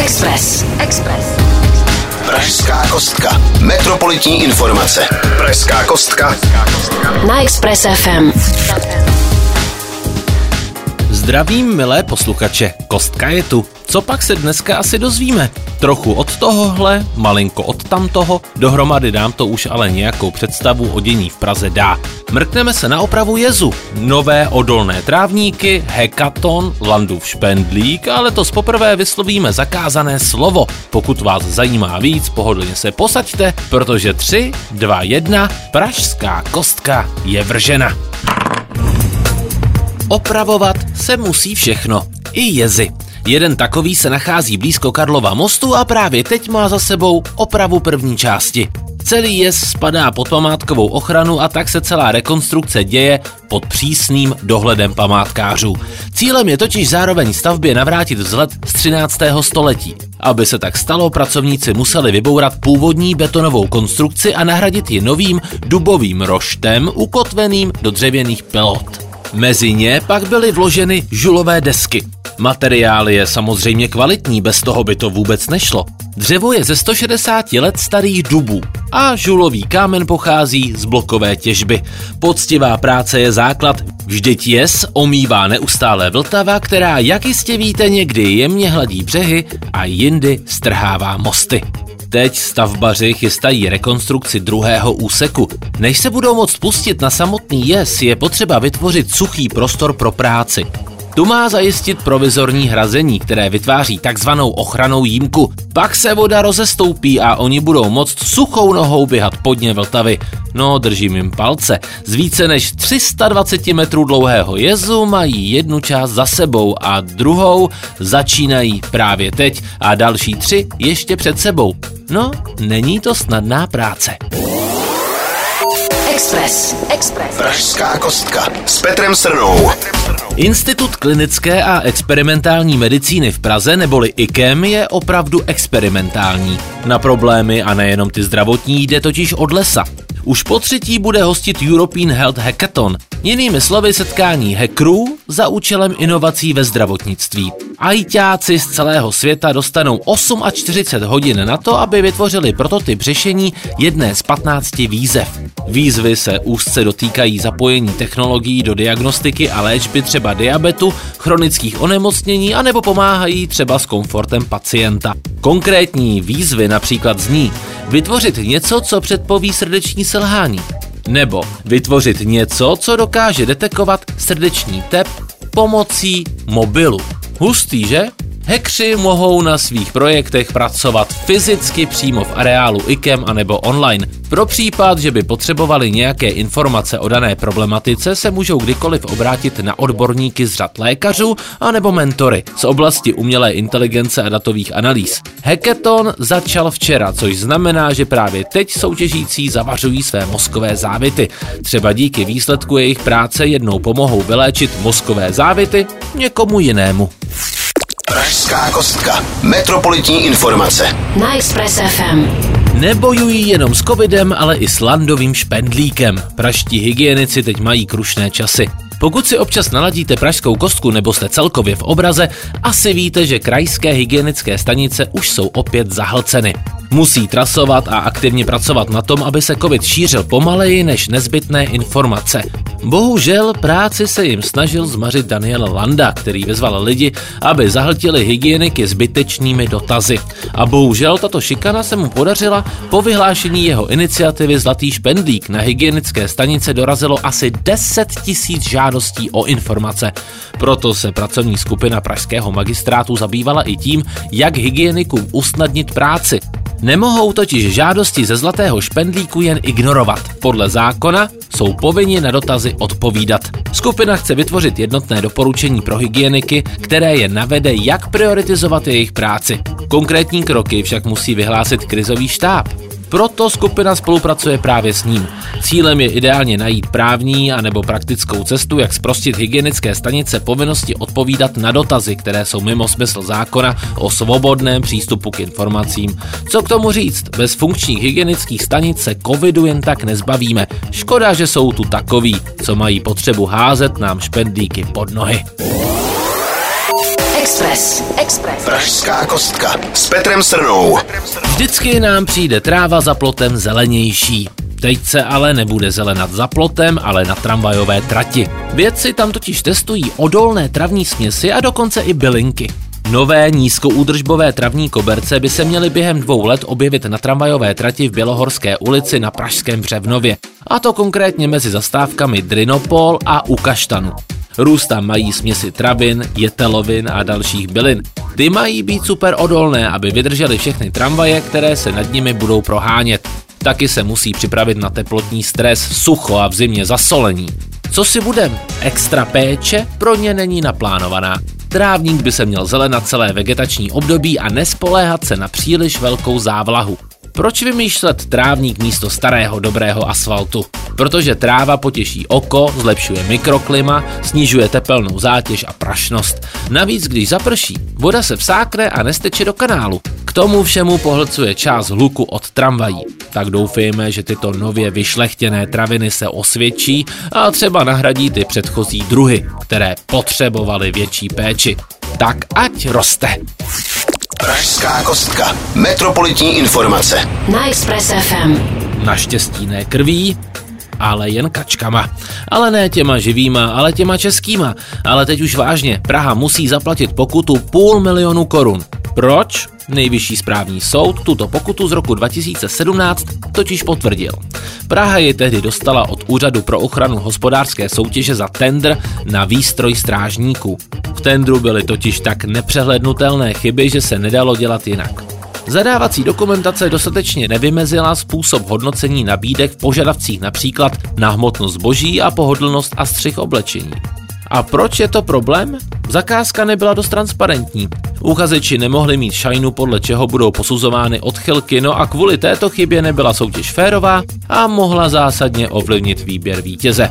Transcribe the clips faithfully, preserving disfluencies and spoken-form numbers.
Express. Express. Pražská kostka. Metropolitní informace. Pražská kostka. Na Express ef em. Zdravím, milé posluchače. Kostka je tu. Co pak se dneska asi dozvíme? Trochu od tohohle, malinko od tamtoho, dohromady dám to už ale nějakou představu o dění v Praze dá. Mrkneme se na opravu jezu, nové odolné trávníky, hekaton, Landův špendlík, ale to poprvé vyslovíme zakázané slovo. Pokud vás zajímá víc, pohodlně se posaďte, protože tři, dva, jedna, pražská kostka je vržena. Opravovat se musí všechno, i jezy. Jeden takový se nachází blízko Karlova mostu a právě teď má za sebou opravu první části. Celý jez spadá pod památkovou ochranu a tak se celá rekonstrukce děje pod přísným dohledem památkářů. Cílem je totiž zároveň stavbě navrátit vzhled z třináctého století. Aby se tak stalo, pracovníci museli vybourat původní betonovou konstrukci a nahradit ji novým dubovým roštem ukotveným do dřevěných pilot. Mezi ně pak byly vloženy žulové desky. Materiál je samozřejmě kvalitní, bez toho by to vůbec nešlo. Dřevo je ze sto šedesát let starých dubů a žulový kámen pochází z blokové těžby. Poctivá práce je základ, vždyť jez omývá neustále Vltava, která, jak jistě víte, někdy jemně hladí břehy a jindy strhává mosty. Teď stavbaři chystají rekonstrukci druhého úseku. Než se budou moct pustit na samotný jez, je potřeba vytvořit suchý prostor pro práci. Tu má zajistit provizorní hrazení, které vytváří takzvanou ochrannou jímku. Pak se voda rozestoupí a oni budou moct suchou nohou běhat po dně Vltavy. No, držím jim palce. Z více než tři sta dvacet metrů dlouhého jezu mají jednu část za sebou a druhou začínají právě teď a další tři ještě před sebou. No, není to snadná práce. Express. Express. Pražská kostka s Petrem Srnou. Institut klinické a experimentální medicíny v Praze, neboli IKEM, je opravdu experimentální. Na problémy, a nejenom ty zdravotní, jde totiž od lesa. Už po třetí bude hostit European Health Hackathon, jinými slovy setkání hackerů za účelem inovací ve zdravotnictví. ajťáci z celého světa dostanou čtyřicet osm hodin na to, aby vytvořili prototyp řešení jedné z patnácti výzev. Výzvy se úzce dotýkají zapojení technologií do diagnostiky a léčby třeba diabetu, chronických onemocnění, anebo pomáhají třeba s komfortem pacienta. Konkrétní výzvy například zní: vytvořit něco, co předpoví srdeční selhání. Nebo vytvořit něco, co dokáže detekovat srdeční tep pomocí mobilu. Hustý, že? Hackři mohou na svých projektech pracovat fyzicky přímo v areálu IKEM anebo online. Pro případ, že by potřebovali nějaké informace o dané problematice, se můžou kdykoliv obrátit na odborníky z řad lékařů anebo mentory z oblasti umělé inteligence a datových analýz. Hackathon začal včera, což znamená, že právě teď soutěžící zavařují své mozkové závity. Třeba díky výsledku jejich práce jednou pomohou vyléčit mozkové závity někomu jinému. Pražská kostka. Metropolitní informace. Na Express ef em. Nebojují jenom s covidem, ale i s Landovým špendlíkem. Pražští hygienici teď mají krušné časy. Pokud si občas naladíte pražskou kostku nebo jste celkově v obraze, asi víte, že krajské hygienické stanice už jsou opět zahlceny. Musí trasovat a aktivně pracovat na tom, aby se covid šířil pomaleji než nezbytné informace. Bohužel práci se jim snažil zmařit Daniel Landa, který vyzval lidi, aby zahltili hygieniky zbytečnými dotazy. A bohužel tato šikana se mu podařila. Po vyhlášení jeho iniciativy Zlatý špendlík na hygienické stanice dorazilo asi deset tisíc žádostí o informace. Proto se pracovní skupina pražského magistrátu zabývala i tím, jak hygienikům usnadnit práci. Nemohou totiž žádosti ze Zlatého špendlíku jen ignorovat. Podle zákona jsou povinni na dotazy odpovídat. Skupina chce vytvořit jednotné doporučení pro hygieniky, které je navede, jak prioritizovat jejich práci. Konkrétní kroky však musí vyhlásit krizový štáb. Proto skupina spolupracuje právě s ním. Cílem je ideálně najít právní anebo praktickou cestu, jak zprostit hygienické stanice povinnosti odpovídat na dotazy, které jsou mimo smysl zákona o svobodném přístupu k informacím. Co k tomu říct? Bez funkčních hygienických stanic se covidu jen tak nezbavíme. Škoda, že jsou tu takoví, co mají potřebu házet nám špendlíky pod nohy. Express, Express. Pražská kostka s Petrem Srnou. Vždycky nám přijde tráva za plotem zelenější. Teď se ale nebude zelenat za plotem, ale na tramvajové trati. Vědci tam totiž testují odolné travní směsi a dokonce i bylinky. Nové nízkoúdržbové travní koberce by se měly během dvou let objevit na tramvajové trati v Bělohorské ulici na Pražském Břevnově. A to konkrétně mezi zastávkami Drinopol a U Kaštanu. Růst tam mají směsi travin, jetelovin a dalších bylin. Ty mají být super odolné, aby vydržely všechny tramvaje, které se nad nimi budou prohánět. Taky se musí připravit na teplotní stres, sucho a v zimě zasolení. Co si budem? Extra péče pro ně není naplánovaná. Trávník by se měl zelenat celé vegetační období a nespoléhat se na příliš velkou závlahu. Proč vymýšlet trávník místo starého dobrého asfaltu? Protože tráva potěší oko, zlepšuje mikroklima, snižuje tepelnou zátěž a prašnost. Navíc, když zaprší, voda se vsákne a nesteče do kanálu. K tomu všemu pohlcuje část hluku od tramvají. Tak doufejme, že tyto nově vyšlechtěné traviny se osvědčí a třeba nahradí ty předchozí druhy, které potřebovaly větší péči. Tak ať roste! Pražská kostka. Metropolitní informace. Na Express F M. Naštěstí ne krví, ale jen kačkama. Ale ne těma živýma, ale těma českýma. Ale teď už vážně, Praha musí zaplatit pokutu půl milionu korun. Proč? Nejvyšší správní soud tuto pokutu z roku dva tisíce sedmnáct totiž potvrdil. Praha ji tehdy dostala od Úřadu pro ochranu hospodářské soutěže za tendr na výstroj strážníků. V tendru byly totiž tak nepřehlednutelné chyby, že se nedalo dělat jinak. Zadávací dokumentace dostatečně nevymezila způsob hodnocení nabídek v požadavcích například na hmotnost zboží a pohodlnost a střih oblečení. A proč je to problém? Zakázka nebyla dost transparentní. Uchazeči nemohli mít šajnu, podle čeho budou posuzovány odchylky, no a kvůli této chybě nebyla soutěž férová a mohla zásadně ovlivnit výběr vítěze.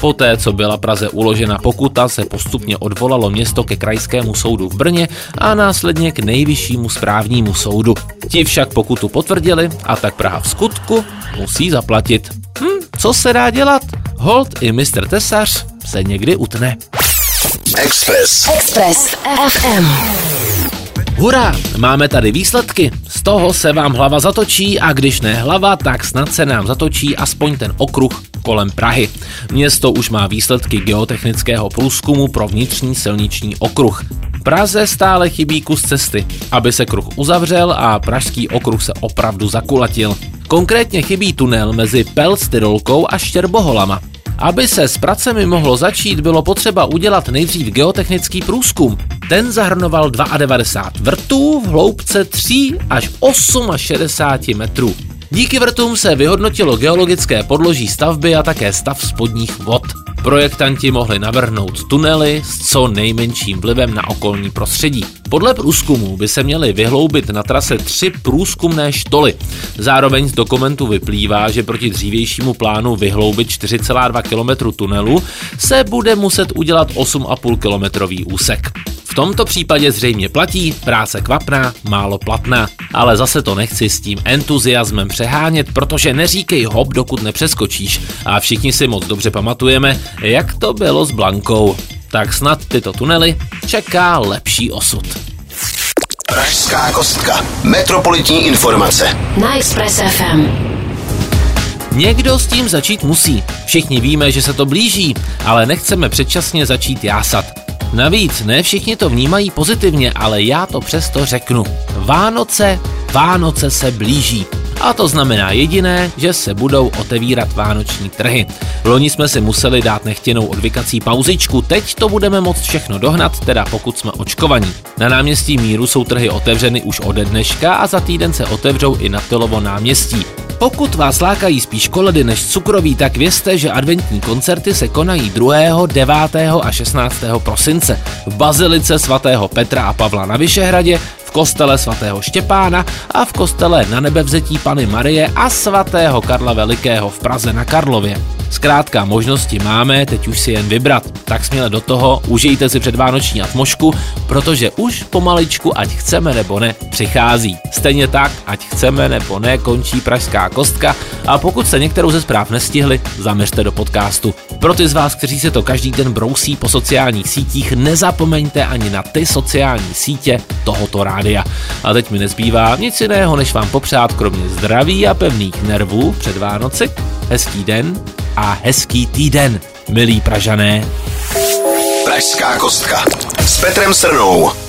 Poté, co byla Praze uložena pokuta, se postupně odvolalo město ke Krajskému soudu v Brně a následně k Nejvyššímu správnímu soudu. Ti však pokutu potvrdili a tak Praha v skutku musí zaplatit. Hm, co se dá dělat? Holt i mistr Tesař se někdy utne. Express. Express F M. Hurá, máme tady výsledky, z toho se vám hlava zatočí a když ne hlava, tak snad se nám zatočí aspoň ten okruh kolem Prahy. Město už má výsledky geotechnického průzkumu pro vnitřní silniční okruh. Praze stále chybí kus cesty, aby se kruh uzavřel a pražský okruh se opravdu zakulatil. Konkrétně chybí tunel mezi Pelc-Tyrolkou a Štěrboholama. Aby se s pracemi mohlo začít, bylo potřeba udělat nejdřív geotechnický průzkum. Ten zahrnoval devadesát dva vrtů v hloubce tři až šedesáti osmi metrů. Díky vrtům se vyhodnotilo geologické podloží stavby a také stav spodních vod. Projektanti mohli navrhnout tunely s co nejmenším vlivem na okolní prostředí. Podle průzkumu by se měly vyhloubit na trase tři průzkumné štoly. Zároveň z dokumentu vyplývá, že proti dřívějšímu plánu vyhloubit čtyři celá dva kilometru tunelu se bude muset udělat osm celá pět kilometrový úsek. V tomto případě zřejmě platí práce kvapná, málo platná. Ale zase to nechci s tím entuziasmem přehánět, protože neříkej hop, dokud nepřeskočíš. A všichni si moc dobře pamatujeme, jak to bylo s Blankou. Tak snad tyto tunely čeká lepší osud. Pražská kostka. Metropolitní informace. Na Express F M. Někdo s tím začít musí. Všichni víme, že se to blíží, ale nechceme předčasně začít jásat. Navíc ne všichni to vnímají pozitivně, ale já to přesto řeknu. Vánoce, Vánoce se blíží. A to znamená jediné, že se budou otevírat vánoční trhy. Loni jsme si museli dát nechtěnou odvykací pauzičku, teď to budeme moct všechno dohnat, teda pokud jsme očkovaní. Na náměstí Míru jsou trhy otevřeny už ode dneška a za týden se otevřou i na Tylovo náměstí. Pokud vás lákají spíš koledy než cukroví, tak vězte, že adventní koncerty se konají druhého, devátého a šestnáctého prosince v bazilice svatého Petra a Pavla na Vyšehradě, v kostele svatého Štěpána a v kostele Nanebevzetí Panny Marie a svatého Karla Velikého v Praze na Karlově. Zkrátka možnosti máme, teď už si jen vybrat. Tak směle do toho, užijte si předvánoční atmosféru, protože už pomaličku, ať chceme nebo ne, přichází. Stejně tak, ať chceme nebo ne, končí pražská kostka a pokud se některou ze zpráv nestihli, zaměřte do podcastu. Pro ty z vás, kteří se to každý den brousí po sociálních sítích, nezapomeňte ani na ty sociální sítě tohoto rádia. A teď mi nezbývá nic jiného, než vám popřát kromě zdraví a pevných nervů před Vánoci, hezký den a hezký týden, milí Pražané. Pražská kostka s Petrem Srnou.